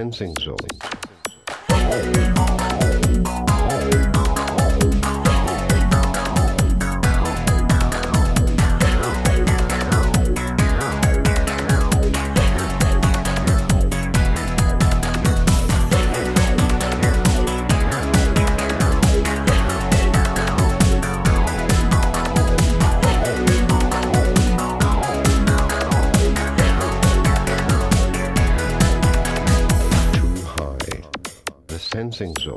sensing zone. Sensing zone.